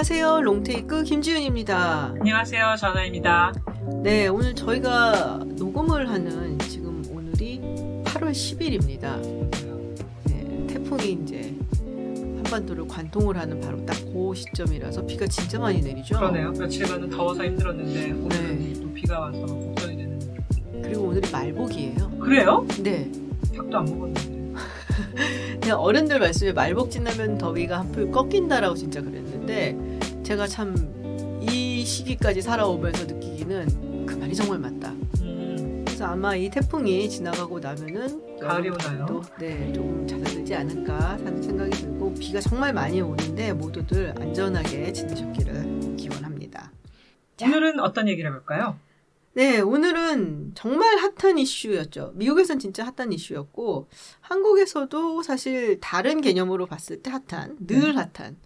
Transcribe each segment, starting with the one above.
안녕하세요. 롱테이크 김지윤입니다. 안녕하세요. 전화입니다. 네, 오늘 저희가 녹음을 하는 지금 오늘이 8월 10일입니다. 네, 태풍이 이제 한반도를 관통을 하는 바로 딱 그 시점이라서 비가 진짜 많이 내리죠. 그러네요. 며칠간은 더워서 힘들었는데 오늘은 또 비가 와서 걱정이 되는. 그리고 오늘이 말복이에요. 그래요? 네. 밥도 안 먹었는데. 그냥 어른들 말씀에 말복 지나면 더위가 한풀 꺾인다라고 진짜 그랬는데 제가 참 이 시기까지 살아오면서 느끼기는 그 말이 정말 맞다. 그래서 아마 이 태풍이 지나가고 나면은 가을이 오나요? 네, 조금 잦아들지 않을까 하는 생각이 들고 비가 정말 많이 오는데 모두들 안전하게 지내셨기를 기원합니다. 자. 오늘은 어떤 얘기를 해볼까요? 네, 오늘은 정말 핫한 이슈였죠. 미국에서는 진짜 핫한 이슈였고 한국에서도 사실 다른 개념으로 봤을 때 핫한, 늘 핫한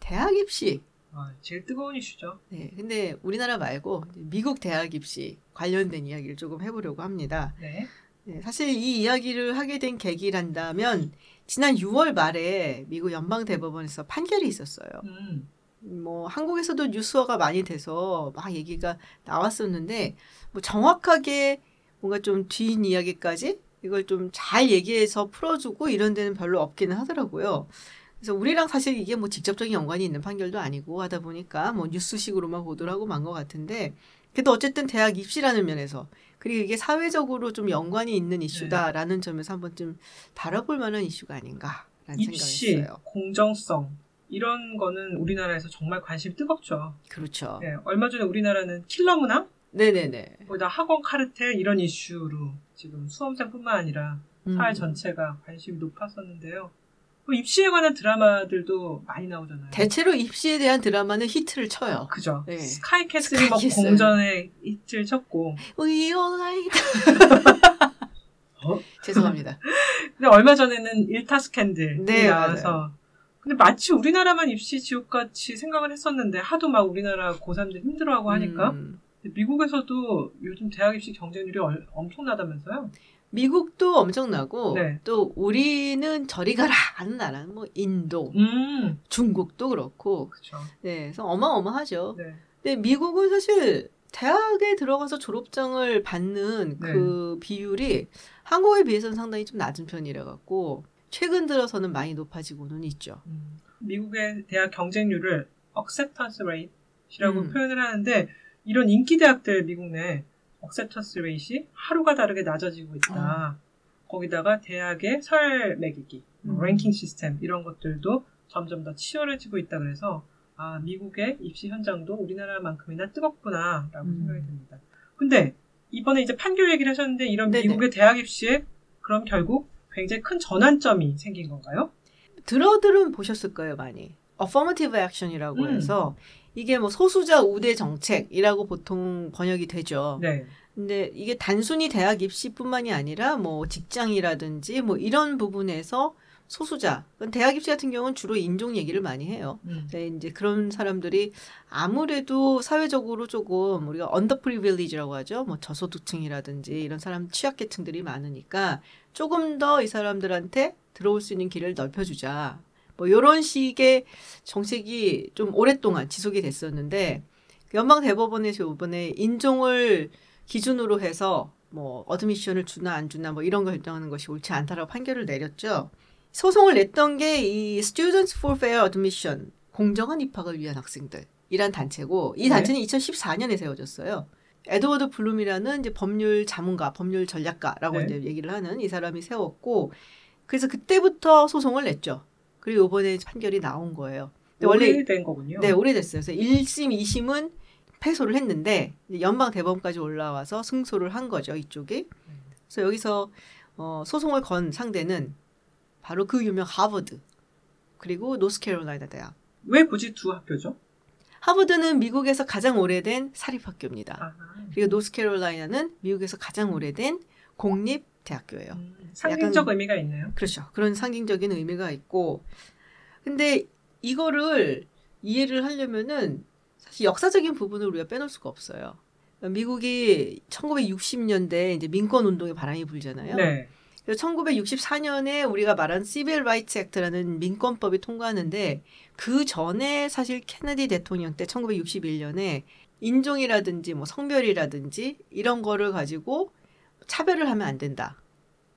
대학 입시. 아, 제일 뜨거운 이슈죠. 네, 근데 우리나라 말고 미국 대학 입시 관련된 이야기를 조금 해보려고 합니다. 네. 네, 사실 이 이야기를 하게 된 계기란다면 지난 6월 말에 미국 연방대법원에서 판결이 있었어요. 뭐 한국에서도 뉴스화가 많이 돼서 막 얘기가 나왔었는데 뭐 정확하게 뭔가 좀 뒷 이야기까지 이걸 좀 잘 얘기해서 풀어주고 이런 데는 별로 없기는 하더라고요. 그래서 우리랑 사실 이게 뭐 직접적인 연관이 있는 판결도 아니고 하다 보니까 뭐 뉴스식으로만 보도를 하고 만 것 같은데 그래도 어쨌든 대학 입시라는 면에서 그리고 이게 사회적으로 좀 연관이 있는 이슈다라는 점에서 한번 좀 다뤄볼 만한 이슈가 아닌가라는 입시, 생각이 있어요. 공정성. 이런 거는 우리나라에서 정말 관심이 뜨겁죠. 그렇죠. 네, 얼마 전에 우리나라는 킬러 문항? 네네네. 거기다 학원 카르텔 이런 이슈로 지금 수험생뿐만 아니라 사회 전체가 관심이 높았었는데요. 입시에 관한 드라마들도 많이 나오잖아요. 대체로 입시에 대한 드라마는 히트를 쳐요. 그죠. 네. 스카이캐슬이 막 공전에 히트를 쳤고. We all 어? 죄송합니다. 근데 얼마 전에는 일타 스캔들이 네, 나와서 맞아요. 근데 마치 우리나라만 입시 지옥같이 생각을 했었는데 하도 막 우리나라 고3들 힘들어하고 하니까 미국에서도 요즘 대학 입시 경쟁률이 엄청나다면서요? 미국도 엄청나고 네. 또 우리는 저리 가라 하는 나라는 뭐 인도, 중국도 그렇고 그쵸. 네, 그래서 어마어마하죠. 네. 근데 미국은 사실 대학에 들어가서 졸업장을 받는 네. 그 비율이 한국에 비해서는 상당히 좀 낮은 편이라 갖고 최근 들어서는 많이 높아지고는 있죠. 미국의 대학 경쟁률을 acceptance rate이라고 표현을 하는데 이런 인기 대학들 미국 내 acceptance rate이 하루가 다르게 낮아지고 있다. 거기다가 대학의 설 매기기, 랭킹 시스템 이런 것들도 점점 더 치열해지고 있다. 그래서 아 미국의 입시 현장도 우리나라만큼이나 뜨겁구나라고 생각이 듭니다. 근데 이번에 이제 판결 얘기를 하셨는데 이런 네네. 미국의 대학 입시에 그럼 결국 굉장히 큰 전환점이 생긴 건가요? 들어들은 보셨을 거예요, 많이. Affirmative Action이라고 해서 이게 뭐 소수자 우대 정책이라고 보통 번역이 되죠. 네. 근데 이게 단순히 대학 입시뿐만이 아니라 뭐 직장이라든지 뭐 이런 부분에서 소수자. 대학 입시 같은 경우는 주로 인종 얘기를 많이 해요. 이제 그런 사람들이 아무래도 사회적으로 조금 우리가 underprivilege라고 하죠. 뭐 저소득층이라든지 이런 사람 취약계층들이 많으니까 조금 더 이 사람들한테 들어올 수 있는 길을 넓혀주자. 뭐 이런 식의 정책이 좀 오랫동안 지속이 됐었는데 연방대법원에서 이번에 인종을 기준으로 해서 뭐 어드미션을 주나 안 주나 뭐 이런 걸 결정하는 것이 옳지 않다라고 판결을 내렸죠. 소송을 냈던 게 이 Students for Fair Admission, 공정한 입학을 위한 학생들이란 단체고 이 단체는 2014년에 세워졌어요. 에드워드 블룸이라는 이제 법률 자문가, 법률 전략가라고 이제 얘기를 하는 이 사람이 세웠고 그래서 그때부터 소송을 냈죠. 그리고 이번에 판결이 나온 거예요. 오래된 거군요. 네, 오래됐어요. 그래서 1심, 2심은 패소를 했는데 연방대법원까지 올라와서 승소를 한 거죠. 이쪽이. 그래서 여기서 소송을 건 상대는 바로 그 유명 하버드, 그리고 노스캐롤라이나 대학. 왜 굳이 두 학교죠? 하버드는 미국에서 가장 오래된 사립학교입니다. 아하. 그리고 노스캐롤라이나는 미국에서 가장 오래된 공립대학교예요. 상징적 약간, 의미가 있네요. 그렇죠. 그런 상징적인 의미가 있고. 근데 이거를 이해를 하려면은 사실 역사적인 부분을 우리가 빼놓을 수가 없어요. 미국이 1960년대 이제 민권운동에 바람이 불잖아요. 네. 1964년에 우리가 말한 시빌 라이츠 액트라는 민권법이 통과하는데 그 전에 사실 케네디 대통령 때 1961년에 인종이라든지 뭐 성별이라든지 이런 거를 가지고 차별을 하면 안 된다.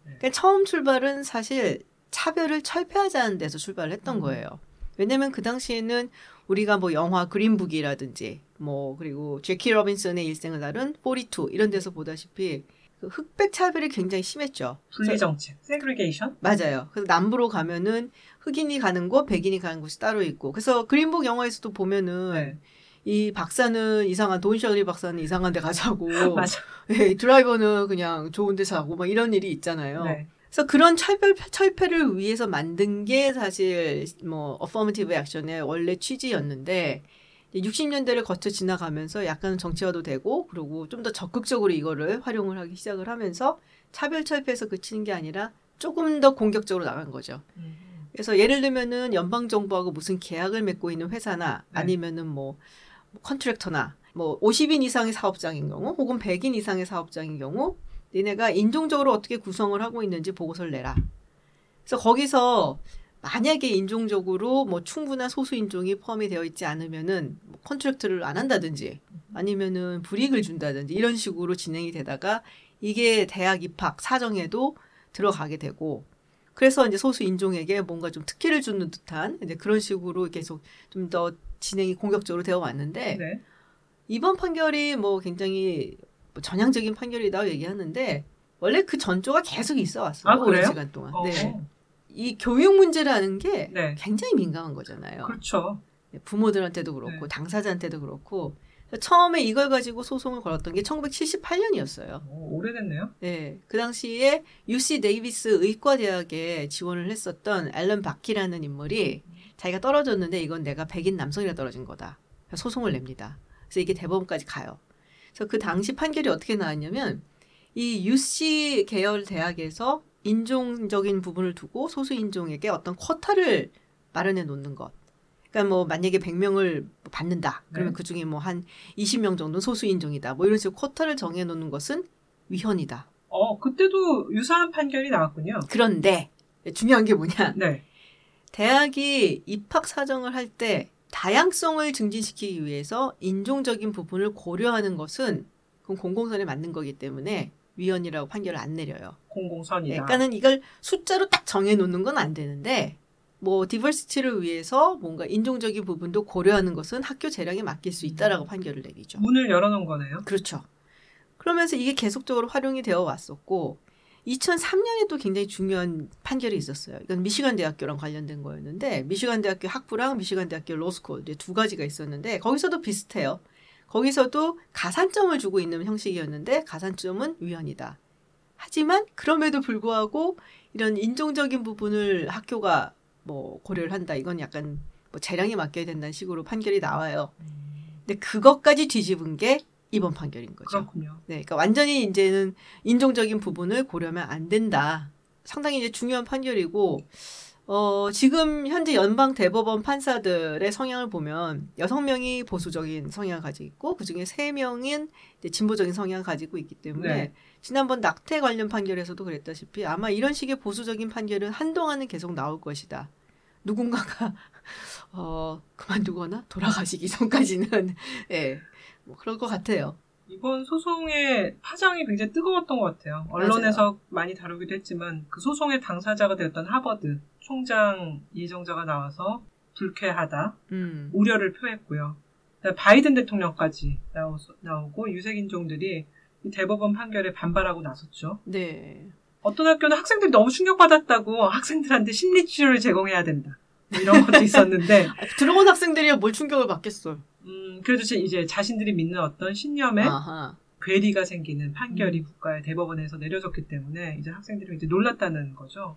그러니까 처음 출발은 사실 차별을 철폐하자는 데서 출발을 했던 거예요. 왜냐면 그 당시에는 우리가 뭐 영화 그린북이라든지 뭐 그리고 제키 로빈슨의 일생을 다룬 42 이런 데서 보다시피 그 흑백 차별이 굉장히 심했죠. 분리정책, 세그리게이션? 맞아요. 그래서 남부로 가면은 흑인이 가는 곳, 백인이 가는 곳이 따로 있고. 그래서 그린북 영화에서도 보면은 이 박사는 이상한, 돈 셜리 박사는 이상한 데 가자고. 맞아. 네, 드라이버는 그냥 좋은 데 사고 막 이런 일이 있잖아요. 네. 그래서 그런 철폐를 위해서 만든 게 사실 뭐 어퍼머티브 액션의 원래 취지였는데 60년대를 거쳐 지나가면서 약간 정치화도 되고 그리고 좀 더 적극적으로 이거를 활용을 하기 시작을 하면서 차별 철폐에서 그치는 게 아니라 조금 더 공격적으로 나간 거죠. 그래서 예를 들면은 연방정부하고 무슨 계약을 맺고 있는 회사나 아니면은 뭐 컨트랙터나 뭐 50인 이상의 사업장인 경우 혹은 100인 이상의 사업장인 경우 니네가 인종적으로 어떻게 구성을 하고 있는지 보고서를 내라. 그래서 거기서 만약에 인종적으로 뭐 충분한 소수인종이 포함이 되어 있지 않으면은 뭐 컨트랙트를 안 한다든지 아니면은 불이익을 준다든지 이런 식으로 진행이 되다가 이게 대학 입학 사정에도 들어가게 되고 그래서 이제 소수인종에게 뭔가 좀 특혜를 주는 듯한 이제 그런 식으로 계속 좀 더 진행이 공격적으로 되어 왔는데 네. 이번 판결이 뭐 굉장히 전향적인 판결이다 얘기하는데 원래 그 전조가 계속 있어 왔어요. 아, 그래요? 시간 동안. 네. 이 교육 문제라는 게 네. 굉장히 민감한 거잖아요. 그렇죠. 부모들한테도 그렇고 네. 당사자한테도 그렇고 처음에 이걸 가지고 소송을 걸었던 게 1978년이었어요. 오, 오래됐네요. 네, 그 당시에 UC 데이비스 의과대학에 지원을 했었던 앨런 바키라는 인물이 자기가 떨어졌는데 이건 내가 백인 남성이라 떨어진 거다. 소송을 냅니다. 그래서 이게 대법원까지 가요. 그래서 그 당시 판결이 어떻게 나왔냐면 이 UC 계열 대학에서 인종적인 부분을 두고 소수인종에게 어떤 쿼타를 마련해 놓는 것. 그러니까 뭐 만약에 100명을 받는다. 그러면 그중에 뭐 한 20명 정도는 소수인종이다. 뭐 이런 식으로 쿼타를 정해 놓는 것은 위헌이다. 그때도 유사한 판결이 나왔군요. 그런데 중요한 게 뭐냐. 네. 대학이 입학 사정을 할 때 다양성을 증진시키기 위해서 인종적인 부분을 고려하는 것은 그건 공공선에 맞는 거기 때문에 위헌이라고 판결을 안 내려요. 공공선이다. 네, 그러니까는 이걸 숫자로 딱 정해놓는 건 안 되는데 뭐 디버시티를 위해서 뭔가 인종적인 부분도 고려하는 것은 학교 재량에 맡길 수 있다라고 판결을 내리죠. 문을 열어놓은 거네요. 그렇죠. 그러면서 이게 계속적으로 활용이 되어 왔었고 2003년에 또 굉장히 중요한 판결이 있었어요. 이건 미시간대학교랑 관련된 거였는데 미시간대학교 학부랑 미시간대학교 로스쿨 두 가지가 있었는데 거기서도 비슷해요. 거기서도 가산점을 주고 있는 형식이었는데 가산점은 위헌이다. 하지만 그럼에도 불구하고 이런 인종적인 부분을 학교가 뭐 고려를 한다. 이건 약간 뭐 재량에 맡겨야 된다는 식으로 판결이 나와요. 근데 그것까지 뒤집은 게 이번 판결인 거죠. 그렇군요. 네, 그러니까 완전히 이제는 인종적인 부분을 고려하면 안 된다. 상당히 이제 중요한 판결이고, 지금 현재 연방 대법원 판사들의 성향을 보면 6명이 보수적인 성향을 가지고 있고, 그 중에 3명은 이제 진보적인 성향을 가지고 있기 때문에, 네. 지난번 낙태 관련 판결에서도 그랬다시피 아마 이런 식의 보수적인 판결은 한동안은 계속 나올 것이다. 누군가가, 그만두거나 돌아가시기 전까지는, 예. 네. 뭐 그럴 것 같아요. 이번 소송의 파장이 굉장히 뜨거웠던 것 같아요. 언론에서 맞아요. 많이 다루기도 했지만 그 소송의 당사자가 되었던 하버드 총장 예정자가 나와서 불쾌하다, 우려를 표했고요. 바이든 대통령까지 나오고 유색인종들이 대법원 판결에 반발하고 나섰죠. 네. 어떤 학교는 학생들이 너무 충격받았다고 학생들한테 심리치료를 제공해야 된다. 이런 것도 있었는데 들어온 학생들이야 뭘 충격을 받겠어. 그래도 이제 자신들이 믿는 어떤 신념에 아하. 괴리가 생기는 판결이 국가의 대법원에서 내려졌기 때문에 이제 학생들이 이제 놀랐다는 거죠.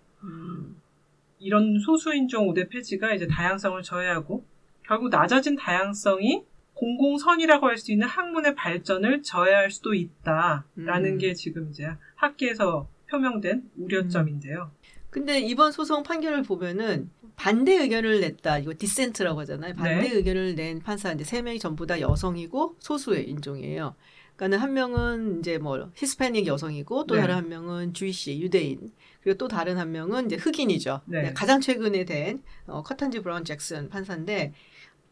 이런 소수인종 우대 폐지가 이제 다양성을 저해하고 결국 낮아진 다양성이 공공선이라고 할 수 있는 학문의 발전을 저해할 수도 있다라는 게 지금 이제 학계에서 표명된 우려점인데요. 근데 이번 소송 판결을 보면은 반대 의견을 냈다. 이거 디센트라고 하잖아요. 반대 네. 의견을 낸 판사인데 3명이 전부 다 여성이고 소수의 인종이에요. 그러니까는 한 명은 이제 뭐 히스패닉 여성이고 또 네. 다른 한 명은 주이시 유대인 그리고 또 다른 한 명은 이제 흑인이죠. 네. 가장 최근에 된 커탄지 브라운 잭슨 판사인데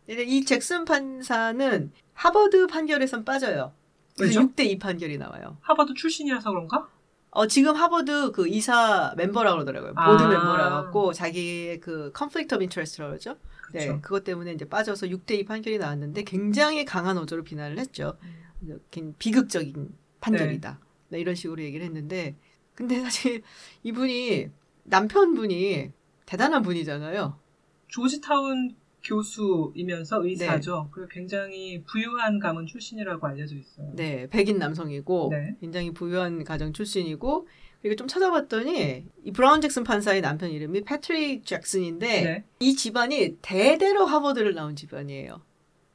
이 잭슨 판사는 하버드 판결에선 빠져요. 그래서 6대2 판결이 나와요. 하버드 출신이라서 그런가? 지금 하버드 그 이사 멤버라고 그러더라고요. 보드 멤버라고 하고 자기의 그 conflict of interest라고 그러죠. 그렇죠. 네, 그것 때문에 이제 빠져서 6대2 판결이 나왔는데 굉장히 강한 어조로 비난을 했죠. 비극적인 판결이다. 네. 이런 식으로 얘기를 했는데 근데 사실 이분이 남편분이 대단한 분이잖아요. 조지타운 교수이면서 의사죠. 네. 그리고 굉장히 부유한 가문 출신이라고 알려져 있어요. 네, 백인 남성이고 네. 굉장히 부유한 가정 출신이고 그리고 좀 찾아봤더니 이 브라운 잭슨 판사의 남편 이름이 패트릭 잭슨인데 네. 이 집안이 대대로 하버드를 나온 집안이에요.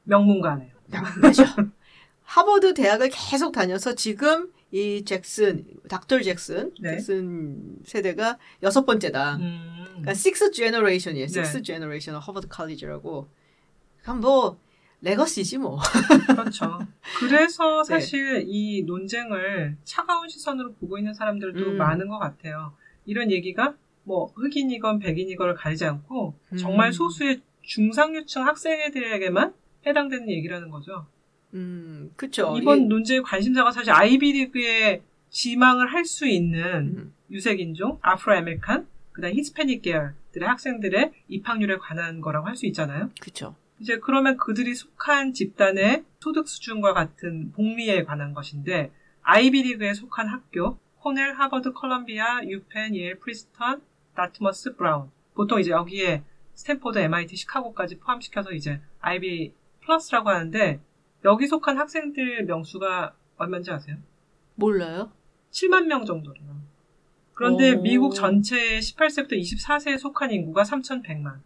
명문가네요. 명문가죠. 하버드 대학을 계속 다녀서 지금 이 잭슨, 닥터 잭슨, 네. 잭슨 세대가 6번째다. 그러니까 6th generation이에요. 6th generation of Harvard College라고. 그럼 뭐 레거시지 뭐. 그렇죠. 그래서 사실 네. 이 논쟁을 차가운 시선으로 보고 있는 사람들도 많은 것 같아요. 이런 얘기가 뭐 흑인이건 백인이건 가리지 않고 정말 소수의 중상류층 학생들에게만 해당되는 얘기라는 거죠. 그렇죠. 이번 논쟁의 관심사가 사실 아이비 리그에 지망을 할 수 있는 유색인종, 아프로 아메리칸, 그다음 히스패닉 계열들의 학생들의 입학률에 관한 거라고 할 수 있잖아요. 그렇죠. 이제 그러면 그들이 속한 집단의 소득 수준과 같은 복리에 관한 것인데 아이비 리그에 속한 학교, 코넬, 하버드, 컬럼비아, 유펜, 예일, 프린스턴, 다트머스, 브라운. 보통 이제 여기에 스탠포드, MIT, 시카고까지 포함시켜서 이제 아이비 플러스라고 하는데. 여기 속한 학생들 명수가 얼마인지 아세요? 몰라요. 7만 명 정도래요. 그런데 미국 전체의 18세부터 24세에 속한 인구가 3,100만.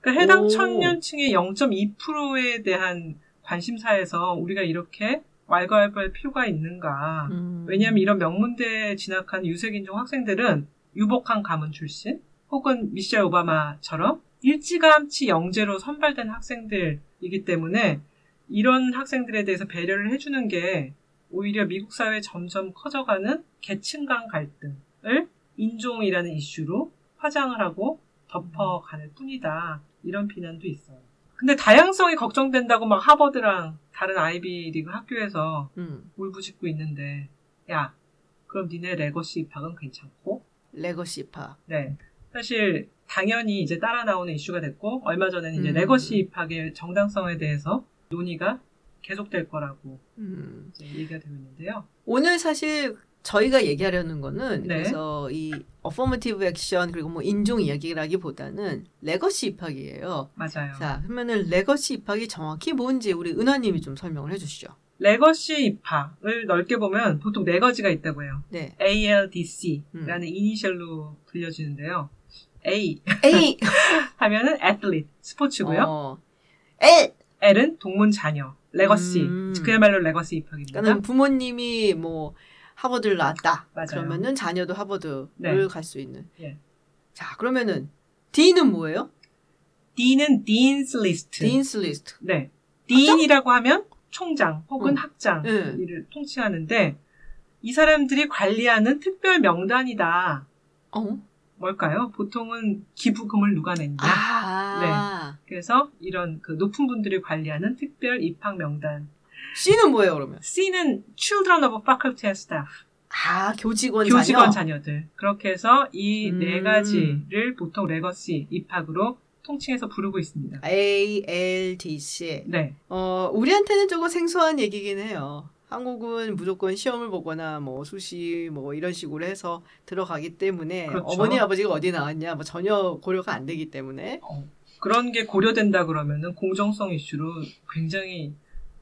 그러니까 해당 청년층의 0.2%에 대한 관심사에서 우리가 이렇게 왈가왈부할 필요가 있는가. 왜냐하면 이런 명문대에 진학한 유색인종 학생들은 유복한 가문 출신 혹은 미셸 오바마처럼 일찌감치 영재로 선발된 학생들이기 때문에 이런 학생들에 대해서 배려를 해주는 게 오히려 미국 사회에 점점 커져가는 계층 간 갈등을 인종이라는 이슈로 화장을 하고 덮어가는 뿐이다. 이런 비난도 있어요. 근데 다양성이 걱정된다고 막 하버드랑 다른 아이비 리그 학교에서 울부짖고 있는데 야, 그럼 니네 레거시 입학은 괜찮고? 레거시 입학. 네. 사실 당연히 이제 따라 나오는 이슈가 됐고 얼마 전에는 이제 레거시 입학의 정당성에 대해서 논의가 계속될 거라고 이제 얘기가 되고 있는데요. 오늘 사실 저희가 얘기하려는 거는 네. 그래서 이 어포머티브 액션 그리고 뭐 인종 이야기라기보다는 레거시 입학이에요. 맞아요. 자, 그러면은 레거시 입학이 정확히 뭔지 우리 은하님이 좀 설명을 해주시죠. 레거시 입학을 넓게 보면 보통 네 가지가 있다고 해요. 네. ALDC라는 이니셜로 불려지는데요. A 하면은 애틀릿 스포츠고요. L은 동문 자녀, 레거시, 그야말로 레거시 입학입니다. 그러니까 부모님이 뭐 하버드를 나왔다. 맞아요. 그러면은 자녀도 하버드를 네. 갈 수 있는. 예. 자, 그러면은 D는 뭐예요? D는 Dean's List. Dean's List. 네, Dean이라고 하면 총장 혹은 학장을 통칭하는데 이 사람들이 관리하는 특별 명단이다. 뭘까요? 보통은 기부금을 누가 낸다. 네. 그래서 이런 그 높은 분들이 관리하는 특별 입학 명단. C는 뭐예요, 그러면? C는 Children of Faculty and Staff. 교직원 자녀들. 그렇게 해서 이 네 가지를 보통 레거시 입학으로 통칭해서 부르고 있습니다. ALDC. 네. 우리한테는 조금 생소한 얘기긴 해요. 한국은 무조건 시험을 보거나 뭐 수시 뭐 이런 식으로 해서 들어가기 때문에 그렇죠. 어머니 아버지가 어디 나왔냐 뭐 전혀 고려가 안 되기 때문에 그런 게 고려된다 그러면은 공정성 이슈로 굉장히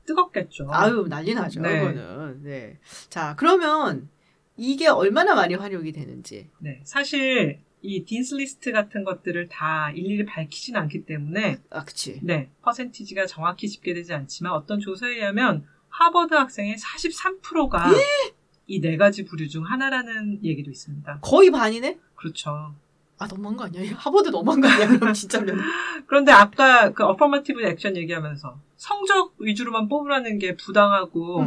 뜨겁겠죠. 아유 난리 나죠. 네. 이거는. 네. 자 그러면 이게 얼마나 많이 활용이 되는지. 네. 사실 이 딘스 리스트 같은 것들을 다 일일이 밝히진 않기 때문에 그치. 네. 퍼센티지가 정확히 집계되지 않지만 어떤 조사에 의하면 하버드 학생의 43%가 이 네 가지 부류 중 하나라는 얘기도 있습니다. 거의 반이네? 그렇죠. 너무한 거 아니야? 하버드 너무한 거 아니야? 그럼 진짜면. 그런데 아까 그 어퍼머티브 액션 얘기하면서 성적 위주로만 뽑으라는 게 부당하고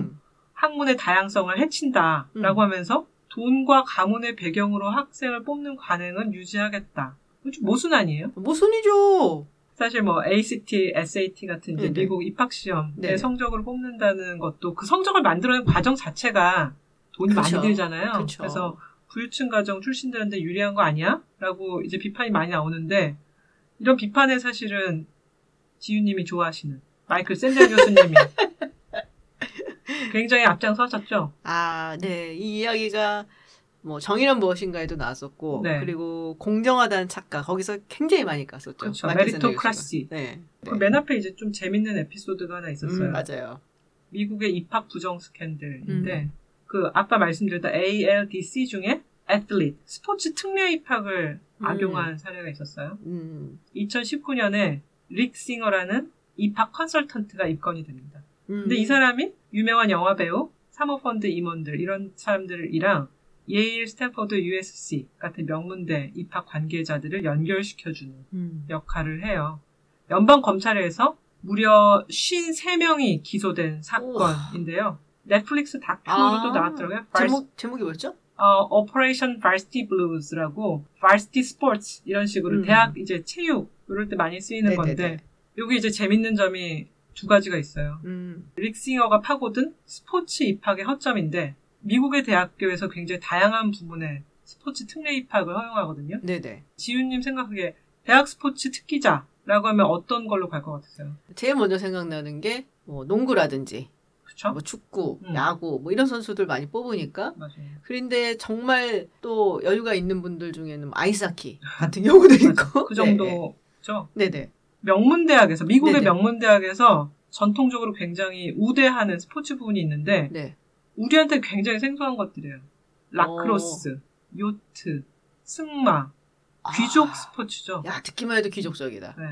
학문의 다양성을 해친다라고 하면서 돈과 가문의 배경으로 학생을 뽑는 관행은 유지하겠다. 좀 모순 아니에요? 모순이죠. 사실 뭐 ACT, SAT 같은 이제 미국 입학시험의 성적을 뽑는다는 것도 그 성적을 만들어낸 과정 자체가 돈이 많이 들잖아요. 그쵸. 그래서 부유층 가정 출신들한테 유리한 거 아니야? 라고 이제 비판이 많이 나오는데 이런 비판에 사실은 지윤님이 좋아하시는 마이클 샌델 교수님이 굉장히 앞장서셨죠. 아, 네. 이 이야기가 뭐 정의란 무엇인가에도 나왔었고 그리고 공정하다는 착각 거기서 굉장히 많이 갔었죠. 그렇죠. 메리토크라시. 네. 그 맨 앞에 이제 좀 재밌는 에피소드가 하나 있었어요. 맞아요. 미국의 입학 부정 스캔들인데 그 아까 말씀드렸던 ALDC 중에 애틀릿, 스포츠 특례 입학을 악용한 사례가 있었어요. 2019년에 릭 싱어라는 입학 컨설턴트가 입건이 됩니다. 근데 이 사람이 유명한 영화 배우, 사모펀드 임원들 이런 사람들이랑 예일, 스탠포드, USC 같은 명문대 입학 관계자들을 연결시켜주는 역할을 해요. 연방검찰에서 무려 53명이 기소된 사건인데요. 넷플릭스 다큐로도 나왔더라고요. 제목이 뭐였죠? Operation Varsity Blues라고 Varsity Sports 이런 식으로 대학 이제 체육 이럴 때 많이 쓰이는 건데 여기 이제 재밌는 점이 두 가지가 있어요. 릭싱어가 파고든 스포츠 입학의 허점인데 미국의 대학교에서 굉장히 다양한 부분에 스포츠 특례 입학을 허용하거든요. 네네. 지윤님 생각하기에 대학 스포츠 특기자라고 하면 어떤 걸로 갈 것 같으세요? 제일 먼저 생각나는 게 뭐 농구라든지 뭐 축구, 야구 뭐 이런 선수들 많이 뽑으니까. 맞아요. 그런데 정말 또 여유가 있는 분들 중에는 아이스하키 같은 경우도 있고. 그 정도죠. 네네. 명문대학에서 미국의 명문대학에서 전통적으로 굉장히 우대하는 스포츠 부분이 있는데 우리한테 굉장히 생소한 것들이에요. 라크로스, 요트, 승마, 귀족 스포츠죠. 야, 듣기만 해도 귀족적이다. 네.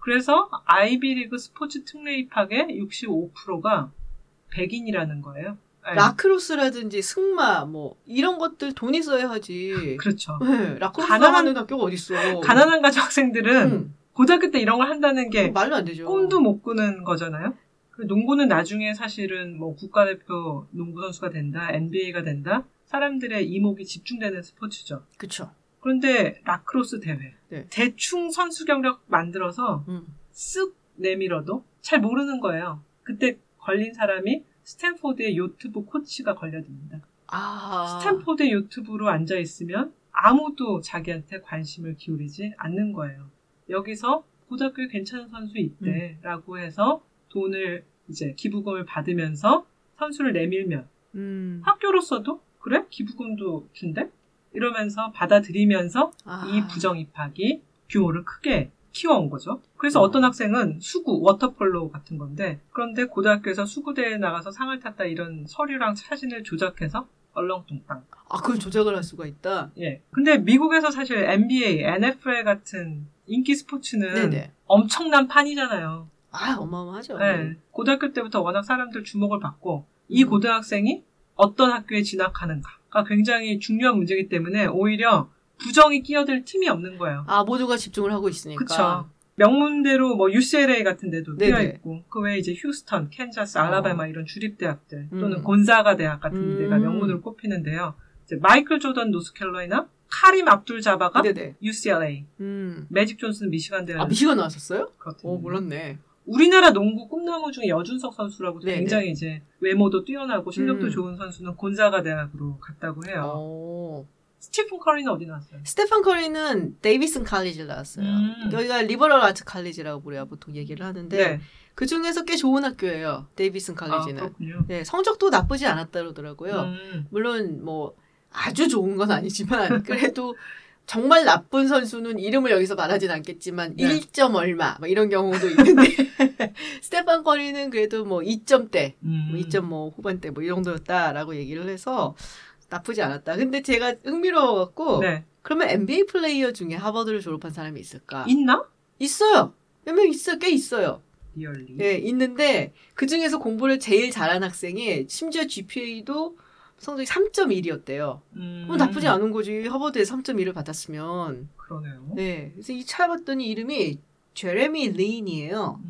그래서 아이비 리그 스포츠 특례 입학의 65%가 백인이라는 거예요. 아니. 라크로스라든지 승마 뭐 이런 것들 돈이 써야 하지. 그렇죠. 네, 라크로스 가난한 학교가 어디 있어? 가난한 가족 학생들은 고등학교 때 이런 걸 한다는 게 말도 안 되죠. 꿈도 못 꾸는 거잖아요. 농구는 나중에 사실은 뭐 국가대표 농구 선수가 된다, NBA가 된다. 사람들의 이목이 집중되는 스포츠죠. 그렇죠. 그런데 라크로스 대회 대충 선수 경력 만들어서 쓱 내밀어도 잘 모르는 거예요. 그때 걸린 사람이 스탠포드의 요트부 코치가 걸려듭니다. 스탠포드의 요트부로 앉아있으면 아무도 자기한테 관심을 기울이지 않는 거예요. 여기서 고등학교에 괜찮은 선수 있대라고 해서 돈을 이제 기부금을 받으면서 선수를 내밀면 학교로서도 그래? 기부금도 준대? 이러면서 받아들이면서 이 부정입학이 규모를 크게 키워온 거죠. 그래서 어떤 학생은 수구, 워터폴로 같은 건데 그런데 고등학교에서 수구대회에 나가서 상을 탔다 이런 서류랑 사진을 조작해서 얼렁뚱땅. 아, 그걸 조작을 할 수가 있다? 예. 근데 미국에서 사실 NBA, NFL 같은 인기 스포츠는 엄청난 판이잖아요. 아, 어마어마하죠. 네. 고등학교 때부터 워낙 사람들 주목을 받고 이 고등학생이 어떤 학교에 진학하는가가 굉장히 중요한 문제이기 때문에 오히려 부정이 끼어들 틈이 없는 거예요. 아, 모두가 집중을 하고 있으니까. 그렇죠. 명문대로 뭐 UCLA 같은 데도 끼어 있고 그 외에 이제 휴스턴, 캔자스, 알라바마 이런 주립 대학들 또는 곤자가 대학 같은 데가 명문으로 꼽히는데요. 이제 마이클 조던 노스캐롤라이나 카림 압둘 자바가 UCLA, 매직 존슨 미시간대학교. 아, 미시간 나왔었어요? 그렇군요. 오, 몰랐네. 우리나라 농구 꿈나무 중에 여준석 선수라고 굉장히 이제 외모도 뛰어나고 실력도 좋은 선수는 곤자가 대학으로 갔다고 해요. 오. 스티픈 커리는 어디 나왔어요? 스테판 커리는 데이비슨 칼리지를 나왔어요. 여기가 리버럴 아츠 칼리지라고 우리가 보통 얘기를 하는데 그 중에서 꽤 좋은 학교예요. 데이비슨 칼리지는. 아, 그렇군요. 네, 성적도 나쁘지 않았다 그러더라고요. 물론 뭐 아주 좋은 건 아니지만 그래도 정말 나쁜 선수는 이름을 여기서 말하진 않겠지만 1점 얼마 막 이런 경우도 있는데 스테판 커리는 그래도 뭐 2점대, 2.5 후반대 뭐 이 정도였다라고 얘기를 해서 나쁘지 않았다. 근데 제가 흥미로워갖고 그러면 NBA 플레이어 중에 하버드를 졸업한 사람이 있을까? 있나? 있어요. 몇 명 있어요. 꽤 있어요. 리얼리. 네, 있는데 그 중에서 공부를 제일 잘한 학생이 심지어 GPA도 성적이 3.1이었대요. 그럼 나쁘지 않은 거지. 하버드에 3.1을 받았으면. 그러네요. 네. 그래서 이 찾아봤더니 이름이 제레미 린이에요.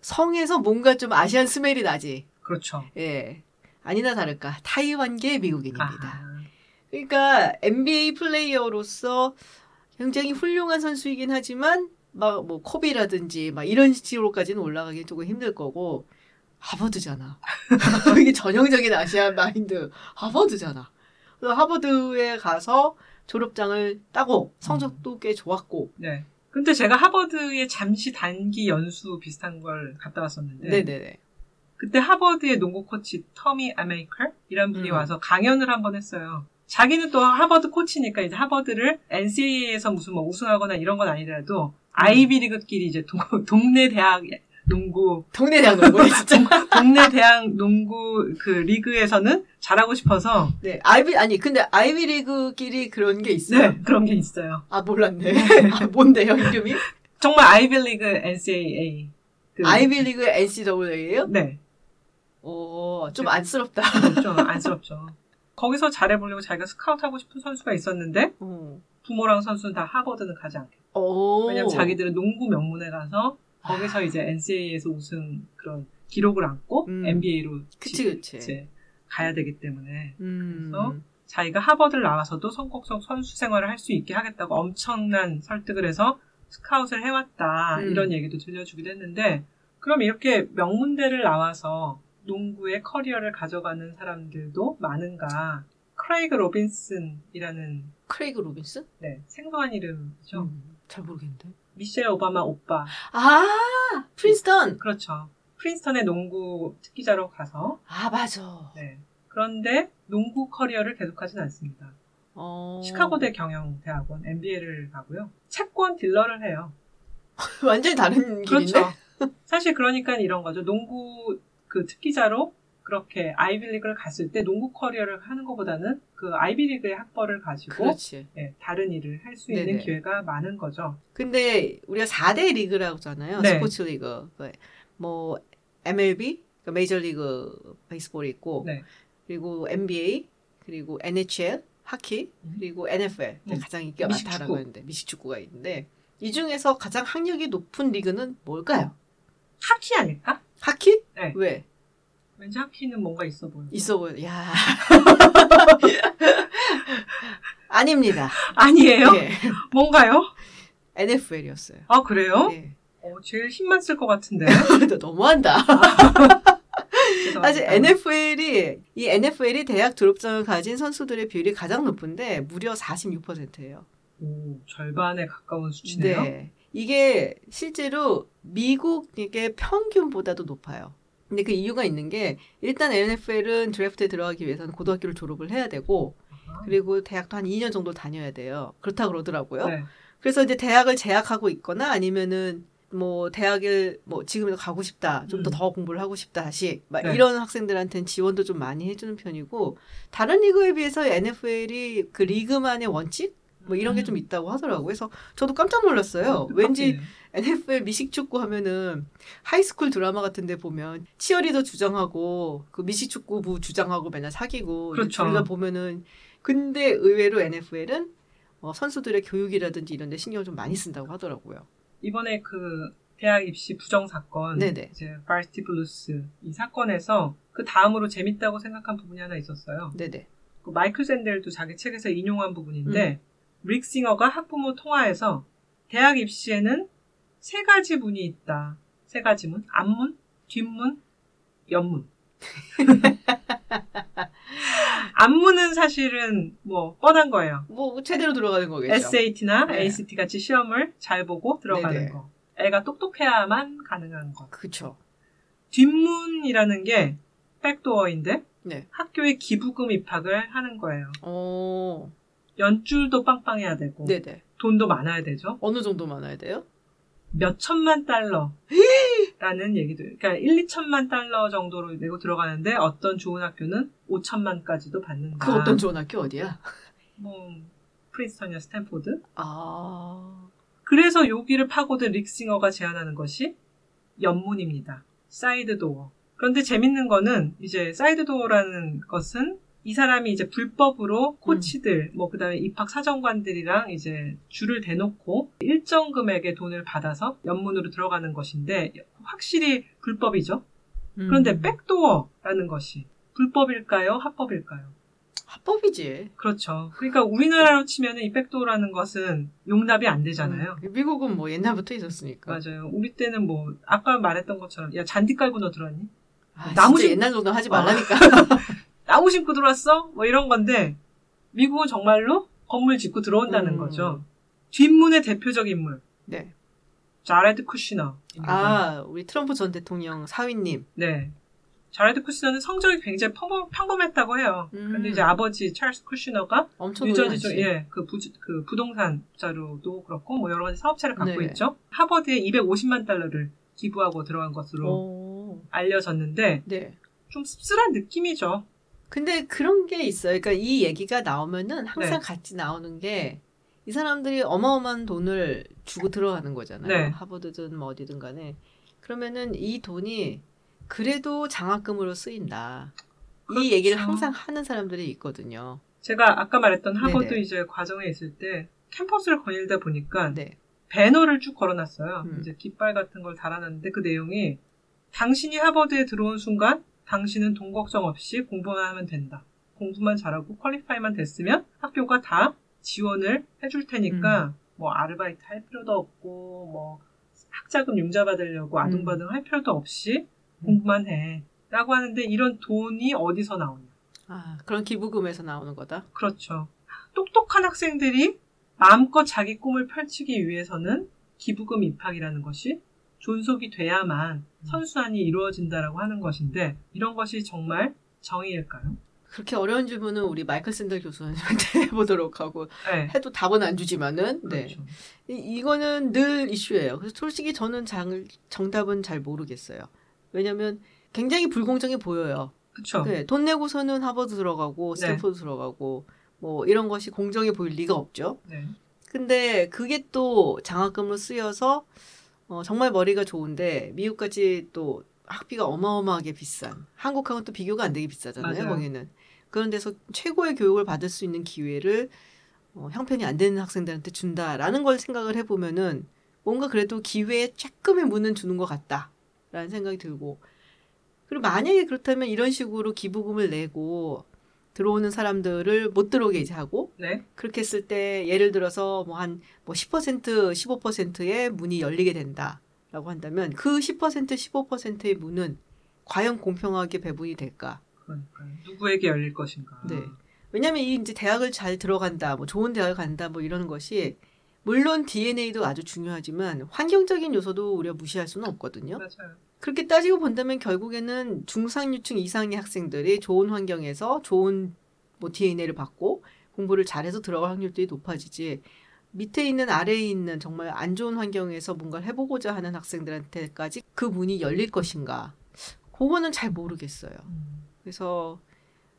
성에서 뭔가 좀 아시안 스멜이 나지. 그렇죠. 예. 아니나 다를까 타이완계 미국인입니다. 아하. 그러니까 NBA 플레이어로서 굉장히 훌륭한 선수이긴 하지만 막 뭐 코비라든지 막 이런 식으로까지는 올라가기 조금 힘들 거고 하버드잖아. 이게 전형적인 아시안 마인드. 하버드잖아. 하버드에 가서 졸업장을 따고 성적도 꽤 좋았고. 네. 근데 제가 하버드에 잠시 단기 연수 비슷한 걸 갔다 왔었는데. 네네네. 그때 하버드의 농구 코치 터미 아메이컬 이란 분이 와서 강연을 한번 했어요. 자기는 또 하버드 코치니까 이제 하버드를 NCAA에서 무슨 뭐 우승하거나 이런 건 아니더라도 아이비 리그끼리 이제 동네 대학 농구 동네 대학 농구 그 리그에서는 잘하고 싶어서 근데 아이비 리그끼리 그런 게 있어요? 네, 그런 게 있어요. 아 몰랐네. 아, 뭔데요 이름이? 정말 아이비 리그 NCAA. 아이비 리그 NCAA예요? 네. 오, 좀 안쓰럽다. 좀 안쓰럽죠. 거기서 잘해보려고 자기가 스카우트하고 싶은 선수가 있었는데 부모랑 선수는 다 하버드는 가지 않겠다. 왜냐면 자기들은 농구 명문에 가서 거기서 이제 NCAA에서 우승 그런 기록을 안고 NBA로 이제 가야 되기 때문에 그래서 자기가 하버드를 나와서도 성공적 선수 생활을 할 수 있게 하겠다고 엄청난 설득을 해서 스카웃을 해왔다 이런 얘기도 들려주기도 했는데 그럼 이렇게 명문대를 나와서 농구의 커리어를 가져가는 사람들도 많은가. 크레이그 로빈슨이라는 크레이그 로빈슨? 네. 생소한 이름이죠. 잘 모르겠는데. 미셸 오바마 오빠. 아 프린스턴. 그렇죠. 프린스턴의 농구 특기자로 가서 아 맞아. 네. 그런데 농구 커리어를 계속하진 않습니다. 시카고대 경영대학원 MBA를 가고요. 채권 딜러를 해요. 완전히 다른 길인데? 그렇죠. 사실 그러니까 이런 거죠. 농구 그 특기자로 그렇게 아이비리그를 갔을 때 농구 커리어를 하는 것보다는 그 아이비리그의 학벌을 가지고 예, 다른 일을 할 수 있는 기회가 많은 거죠. 근데 우리가 4대 리그라고 하잖아요. 네. 스포츠 리그. 뭐 MLB, 그러니까 메이저리그 베이스볼이 있고 네. 그리고 NBA, 그리고 NHL 하키, 그리고 NFL 가장 인기가 많다라고 하는데 미식축구가 있는데 이 중에서 가장 학력이 높은 리그는 뭘까요? 하키 아닐까? 하키? 네. 왜? 왠지 하키는 뭔가 있어 보여. 있어 보여. 야. 아닙니다. 아니에요? 네. 뭔가요? NFL이었어요. 아 그래요? 네. 제일 힘만 쓸 것 같은데. 나 너무한다. 사실 NFL이 대학 졸업장을 가진 선수들의 비율이 가장 높은데 무려 46%예요. 오, 절반에 가까운 수치네요. 네. 이게 실제로 미국의 평균보다도 높아요. 근데 그 이유가 있는 게 일단 NFL은 드래프트에 들어가기 위해서는 고등학교를 졸업을 해야 되고 그리고 대학도 한 2년 정도 다녀야 돼요. 그렇다고 그러더라고요. 네. 그래서 이제 대학을 재학하고 있거나 아니면은 뭐 대학을 뭐 지금도 가고 싶다 좀 더 공부를 하고 싶다 다시 막 네. 이런 학생들한테는 지원도 좀 많이 해주는 편이고 다른 리그에 비해서 NFL이 그 리그만의 원칙 뭐 이런 게 좀 있다고 하더라고요. 그래서 저도 깜짝 놀랐어요. 왠지 NFL 미식축구 하면은 하이스쿨 드라마 같은데 보면 치어리더 주장하고 그 미식축구부 주장하고 맨날 사귀고 그렇죠. 우리가 보면은 근데 의외로 NFL은 선수들의 교육이라든지 이런 데 신경을 좀 많이 쓴다고 하더라고요. 이번에 그 대학 입시 부정 사건, 네네. 이제 바리스티 블루스 이 사건에서 그 다음으로 재밌다고 생각한 부분이 하나 있었어요. 네네. 그 마이클 샌델도 자기 책에서 인용한 부분인데 릭싱어가 학부모 통화에서 대학 입시에는 세 가지 문이 있다. 세 가지 문, 앞문, 뒷문, 옆문. 앞문은 사실은 뭐 뻔한 거예요. 뭐 제대로 들어가는 거겠죠. SAT나 네. ACT 같이 시험을 잘 보고 들어가는 네네. 거. 애가 똑똑해야만 가능한 거. 그렇죠. 뒷문이라는 게 백도어인데 네. 학교에 기부금 입학을 하는 거예요. 오. 연줄도 빵빵해야 되고 네네. 돈도 많아야 되죠. 어느 정도 많아야 돼요? 몇 천만 달러라는 얘기도 그러니까 1, 2천만 달러 정도로 내고 들어가는데 어떤 좋은 학교는 5천만까지도 받는다. 그 어떤 좋은 학교 어디야? 뭐 프린스턴이나 스탠포드. 아. 그래서 여기를 파고든 릭싱어가 제안하는 것이 옆문입니다. 사이드 도어. 그런데 재밌는 거는 이제 사이드 도어라는 것은 이 사람이 이제 불법으로 코치들, 뭐, 그 다음에 입학 사정관들이랑 이제 줄을 대놓고 일정 금액의 돈을 받아서 연문으로 들어가는 것인데, 확실히 불법이죠. 그런데 백도어라는 것이 불법일까요? 합법일까요? 합법이지. 그렇죠. 그러니까 우리나라로 치면은 이 백도어라는 것은 용납이 안 되잖아요. 미국은 뭐 옛날부터 있었으니까. 맞아요. 우리 때는 뭐 아까 말했던 것처럼 야 잔디 깔고 너 들어왔니? 아, 나무 진짜 옛날 정도 하지 말라니까. 나무 심고 들어왔어? 뭐 이런 건데 미국은 정말로 건물 짓고 들어온다는 거죠. 뒷문의 대표적 인물. 네. 자레드 쿠시너. 아, 우리 트럼프 전 대통령 사위님. 네. 자레드 쿠시너는 성적이 굉장히 평범했다고 해요. 근데 이제 아버지 찰스 쿠시너가 뉴저지 쪽, 예, 그 부동산자로도 그렇고 뭐 여러 가지 사업체를 갖고 네. 있죠. 하버드에 250만 달러를 기부하고 들어간 것으로 오. 알려졌는데 네. 좀 씁쓸한 느낌이죠. 근데 그런 게 있어요. 그러니까 이 얘기가 나오면은 항상 네. 같이 나오는 게 이 사람들이 어마어마한 돈을 주고 들어가는 거잖아요. 네. 하버드든 뭐 어디든 간에. 그러면은 이 돈이 그래도 장학금으로 쓰인다. 그렇죠. 이 얘기를 항상 하는 사람들이 있거든요. 제가 아까 말했던 하버드 네네. 이제 과정에 있을 때 캠퍼스를 거닐다 보니까 네. 배너를 쭉 걸어놨어요. 이제 깃발 같은 걸 달아놨는데 그 내용이 당신이 하버드에 들어온 순간 당신은 돈 걱정 없이 공부만 하면 된다. 공부만 잘하고 퀄리파이만 됐으면 학교가 다 지원을 해줄 테니까 뭐 아르바이트 할 필요도 없고 뭐 학자금 융자 받으려고 아등바등 할 필요도 없이 공부만 해. 라고 하는데 이런 돈이 어디서 나오냐. 아, 그런 기부금에서 나오는 거다? 그렇죠. 똑똑한 학생들이 마음껏 자기 꿈을 펼치기 위해서는 기부금 입학이라는 것이 존속이 돼야만 선순환이 이루어진다라고 하는 것인데 이런 것이 정말 정의일까요? 그렇게 어려운 질문은 우리 마이클 샌델 교수님한테 해보도록 하고 네. 해도 답은 안 주지만은 그렇죠. 네. 이거는 늘 이슈예요. 그래서 솔직히 저는 정답은 잘 모르겠어요. 왜냐면 굉장히 불공정해 보여요. 그렇죠. 네, 돈 내고서는 하버드 들어가고 스탠포드 네. 들어가고 뭐 이런 것이 공정해 보일 리가 없죠. 네. 근데 그게 또 장학금으로 쓰여서 정말 머리가 좋은데 미국까지 또 학비가 어마어마하게 비싼 한국하고는 또 비교가 안 되게 비싸잖아요. 맞아요. 거기는. 그런 데서 최고의 교육을 받을 수 있는 기회를 형편이 안 되는 학생들한테 준다라는 걸 생각을 해보면은 뭔가 그래도 기회에 조금의 문은 주는 것 같다. 라는 생각이 들고 그리고 만약에 그렇다면 이런 식으로 기부금을 내고 들어오는 사람들을 못 들어오게 이제 하고 네. 그렇게 했을 때 예를 들어서 뭐 한 뭐 10% 15%의 문이 열리게 된다라고 한다면 그 10% 15%의 문은 과연 공평하게 배분이 될까? 그러니까 누구에게 열릴 것인가? 네. 왜냐하면 이 이제 대학을 잘 들어간다, 뭐 좋은 대학을 간다, 뭐 이런 것이 물론 DNA도 아주 중요하지만 환경적인 요소도 우리가 무시할 수는 없거든요. 맞아요. 그렇게 따지고 본다면 결국에는 중상류층 이상의 학생들이 좋은 환경에서 좋은 뭐 DNA를 받고 공부를 잘해서 들어갈 확률이 높아지지 밑에 있는 아래에 있는 정말 안 좋은 환경에서 뭔가를 해보고자 하는 학생들한테까지 그 문이 열릴 것인가. 그거는 잘 모르겠어요. 그래서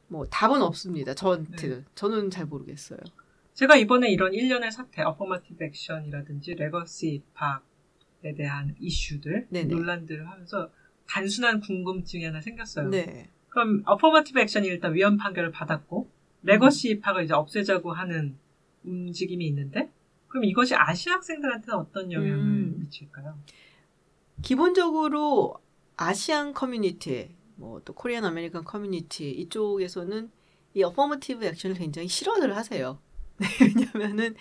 뭐 답은 없습니다. 저한테는. 네. 저는 잘 모르겠어요. 제가 이번에 이런 일련의 사태, 어퍼머티브 액션이라든지 레거시 입학에 대한 이슈들, 네네. 논란들을 하면서 단순한 궁금증이 하나 생겼어요. 네. 그럼 어퍼머티브 액션이 일단 위헌 판결을 받았고 레거시 입학을 이제 없애자고 하는 움직임이 있는데 그럼 이것이 아시아 학생들한테는 어떤 영향을 미칠까요? 기본적으로 아시안 커뮤니티, 뭐 또 코리안 아메리칸 커뮤니티 이쪽에서는 이 어퍼머티브 액션을 굉장히 싫어들 하세요. 왜냐면은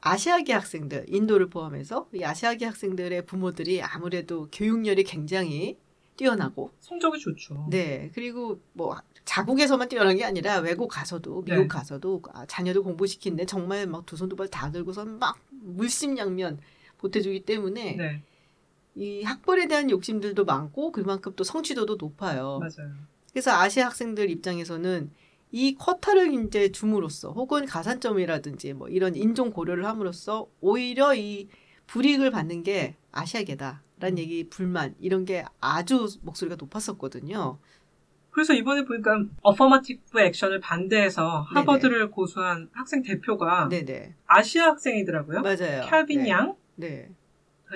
아시아계 학생들, 인도를 포함해서 이 아시아계 학생들의 부모들이 아무래도 교육열이 굉장히 뛰어나고 성적이 좋죠. 네. 그리고 뭐 자국에서만 뛰어난 게 아니라 외국 가서도 미국 네. 가서도 자녀들 공부시키는데 정말 막 두 손 두 발 다 들고서 막 물심양면 보태주기 때문에 네. 이 학벌에 대한 욕심들도 많고 그만큼 또 성취도도 높아요. 맞아요. 그래서 아시아 학생들 입장에서는 이 쿼타를 이제 줌으로써 혹은 가산점이라든지 뭐 이런 인종 고려를 함으로써 오히려 이 불이익을 받는 게 아시아계다라는 얘기 불만 이런 게 아주 목소리가 높았었거든요. 그래서 이번에 보니까 어퍼머티브 액션을 반대해서 하버드를 네네. 고수한 학생 대표가 네네. 아시아 학생이더라고요. 맞아요. 켈빈 네. 양. 네.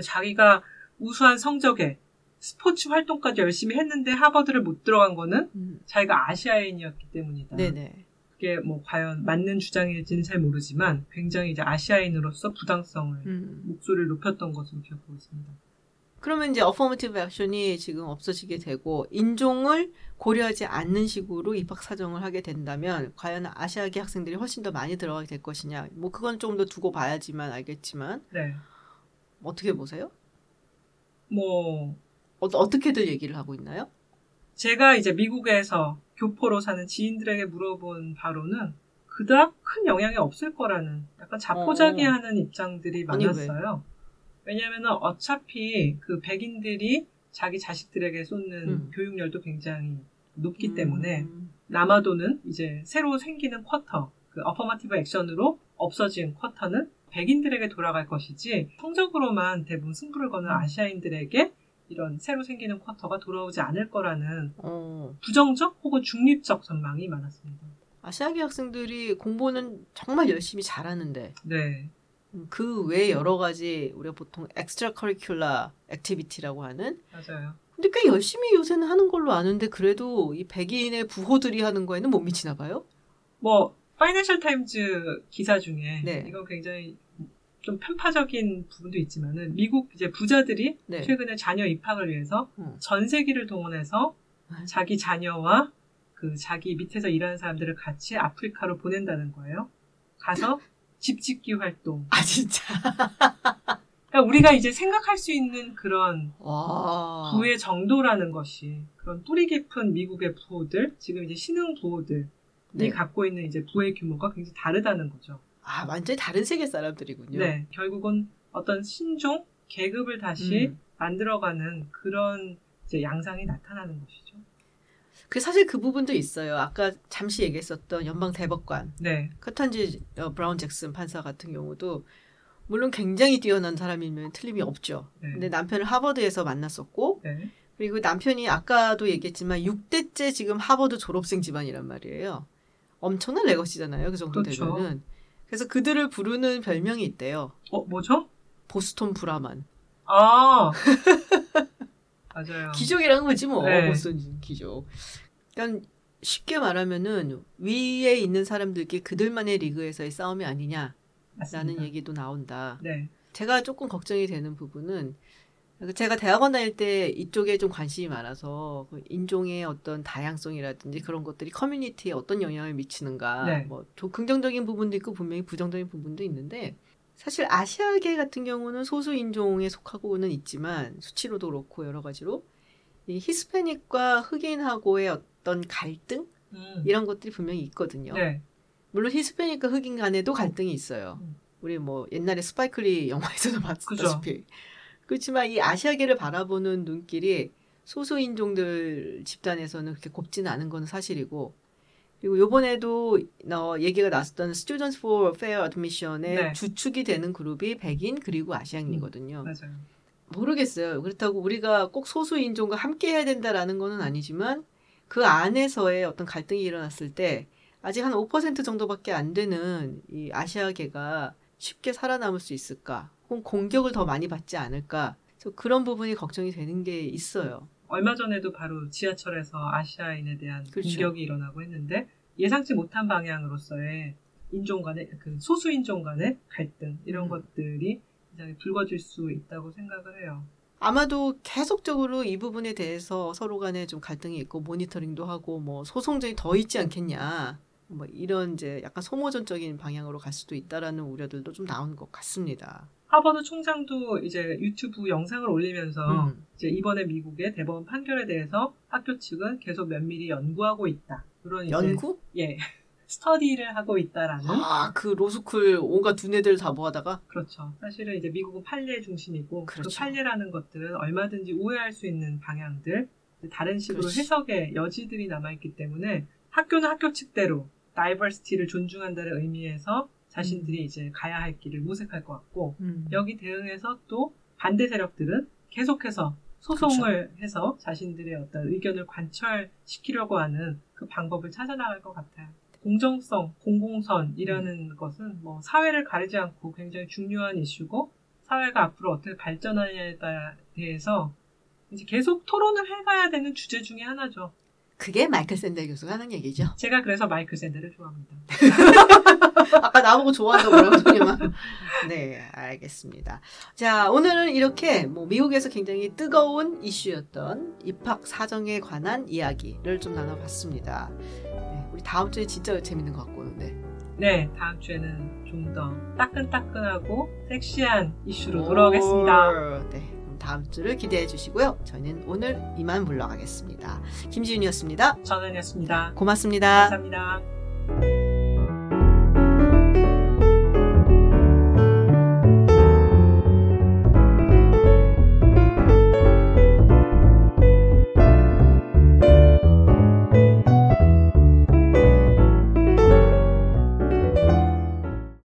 자기가 우수한 성적에 스포츠 활동까지 열심히 했는데 하버드를 못 들어간 거는 자기가 아시아인이었기 때문이다. 네네. 그게 뭐 과연 맞는 주장일지는 잘 모르지만 굉장히 이제 아시아인으로서 부당성을 목소리를 높였던 것으로 기억하고 있습니다. 그러면 이제 어퍼머티브 액션이 지금 없어지게 되고 인종을 고려하지 않는 식으로 입학 사정을 하게 된다면 과연 아시아계 학생들이 훨씬 더 많이 들어가게 될 것이냐, 뭐 그건 좀 더 두고 봐야지만 알겠지만 네. 어떻게 보세요? 뭐 어떻게들 얘기를 하고 있나요? 제가 이제 미국에서 교포로 사는 지인들에게 물어본 바로는 그닥 큰 영향이 없을 거라는 약간 자포자기하는 입장들이 많았어요. 왜냐면은 어차피 그 백인들이 자기 자식들에게 쏟는 교육열도 굉장히 높기 때문에 남아도는 이제 새로 생기는 쿼터, 그 어퍼머티브 액션으로 없어진 쿼터는 백인들에게 돌아갈 것이지 성적으로만 대부분 승부를 거는 아시아인들에게 이런 새로 생기는 쿼터가 돌아오지 않을 거라는 부정적 혹은 중립적 전망이 많았습니다. 아시아계 학생들이 공부는 정말 열심히 잘하는데 네. 그 외에 여러 가지 우리가 보통 엑스트라 커리큘라 액티비티라고 하는 맞아요. 근데 꽤 열심히 요새는 하는 걸로 아는데 그래도 이 백인의 부호들이 하는 거에는 못 미치나 봐요? 뭐 파이낸셜 타임즈 기사 중에 네. 이건 굉장히 좀 편파적인 부분도 있지만은 미국 이제 부자들이 네. 최근에 자녀 입학을 위해서 전세기를 동원해서 자기 자녀와 그 자기 밑에서 일하는 사람들을 같이 아프리카로 보낸다는 거예요. 가서 집 짓기 활동. 아, 진짜? 그러니까 우리가 이제 생각할 수 있는 그런 와. 부의 정도라는 것이 그런 뿌리 깊은 미국의 부호들, 지금 이제 신흥 부호들이 네. 갖고 있는 이제 부의 규모가 굉장히 다르다는 거죠. 아, 완전히 다른 세계 사람들이군요. 네. 결국은 어떤 신종, 계급을 다시 만들어가는 그런 이제 양상이 나타나는 것이죠. 그 사실 그 부분도 있어요. 아까 잠시 얘기했었던 연방 대법관, 네. 커탄지 브라운 잭슨 판사 같은 경우도 물론 굉장히 뛰어난 사람이면 틀림이 없죠. 네. 근데 남편을 하버드에서 만났었고 네. 그리고 남편이 아까도 얘기했지만 6대째 지금 하버드 졸업생 집안이란 말이에요. 엄청난 레거시잖아요. 그 정도 그렇죠. 되면은. 그래서 그들을 부르는 별명이 있대요. 뭐죠? 보스턴 브라만. 아. 맞아요. 기족이라는 거지 뭐. 네. 보스턴 기족. 그러니까 쉽게 말하면은 위에 있는 사람들끼리 그들만의 리그에서의 싸움이 아니냐라는 맞습니다. 얘기도 나온다. 네. 제가 조금 걱정이 되는 부분은 제가 대학원 다닐 때 이쪽에 좀 관심이 많아서 인종의 어떤 다양성이라든지 그런 것들이 커뮤니티에 어떤 영향을 미치는가. 네. 뭐 긍정적인 부분도 있고 분명히 부정적인 부분도 있는데 사실 아시아계 같은 경우는 소수 인종에 속하고는 있지만 수치로도 그렇고 여러 가지로 이 히스패닉과 흑인하고의 어떤 갈등 이런 것들이 분명히 있거든요. 네. 물론 히스패닉과 흑인 간에도 갈등이 있어요. 우리 뭐 옛날에 스파이클리 영화에서도 봤다시피. 그렇지만 이 아시아계를 바라보는 눈길이 소수 인종들 집단에서는 그렇게 곱지는 않은 건 사실이고. 그리고 요번에도 얘기가 나왔던 Students for Fair Admission의 네. 주축이 되는 그룹이 백인 그리고 아시안이거든요. 맞아요. 모르겠어요. 그렇다고 우리가 꼭 소수 인종과 함께 해야 된다라는 거는 아니지만 그 안에서의 어떤 갈등이 일어났을 때 아직 한 5% 정도밖에 안 되는 이 아시아계가 쉽게 살아남을 수 있을까? 혹은 공격을 더 많이 받지 않을까? 그런 부분이 걱정이 되는 게 있어요. 얼마 전에도 바로 지하철에서 아시아인에 대한 그렇죠. 공격이 일어나고 했는데 예상치 못한 방향으로서의 인종 간의 그 소수 인종 간의 갈등 이런 것들이 굉장히 불거질 수 있다고 생각을 해요. 아마도 계속적으로 이 부분에 대해서 서로 간에 좀 갈등이 있고 모니터링도 하고 뭐 소송전이 더 있지 않겠냐 뭐 이런 이제 약간 소모전적인 방향으로 갈 수도 있다라는 우려들도 좀 나온 것 같습니다. 하버드 총장도 이제 유튜브 영상을 올리면서 이제 이번에 미국의 대법원 판결에 대해서 학교 측은 계속 면밀히 연구하고 있다. 그런 연구? 예. 스터디를 하고 있다라는. 아, 그 로스쿨 온갖 두뇌들 다 모아다가? 그렇죠. 사실은 이제 미국은 판례 중심이고 그렇죠. 그 판례라는 것들은 얼마든지 오해할 수 있는 방향들, 다른 식으로 그렇지. 해석의 여지들이 남아있기 때문에 학교는 학교 측대로 다이버시티를 존중한다는 의미에서 자신들이 이제 가야 할 길을 모색할 것 같고 여기 대응해서 또 반대 세력들은 계속해서 소송을 그렇죠. 해서 자신들의 어떤 의견을 관철시키려고 하는 그 방법을 찾아나갈 것 같아요. 공정성, 공공선이라는 것은 뭐 사회를 가리지 않고 굉장히 중요한 이슈고 사회가 앞으로 어떻게 발전하느냐에 대해서 이제 계속 토론을 해가야 되는 주제 중에 하나죠. 그게 마이클 샌델 교수가 하는 얘기죠. 제가 그래서 마이클 샌델을 좋아합니다. 아까 나보고 좋아한다고 그러고 소리만. 네, 알겠습니다. 자, 오늘은 이렇게 뭐 미국에서 굉장히 뜨거운 이슈였던 입학 사정에 관한 이야기를 좀 나눠봤습니다. 네, 우리 다음 주에 진짜 재밌는 것 같고, 근데. 네, 다음 주에는 좀 더 따끈따끈하고 섹시한 이슈로 돌아오겠습니다. 네. 다음 주를 기대해 주시고요. 저희는 오늘 이만 물러가겠습니다. 김지윤이었습니다. 전은이었습니다. 고맙습니다. 감사합니다.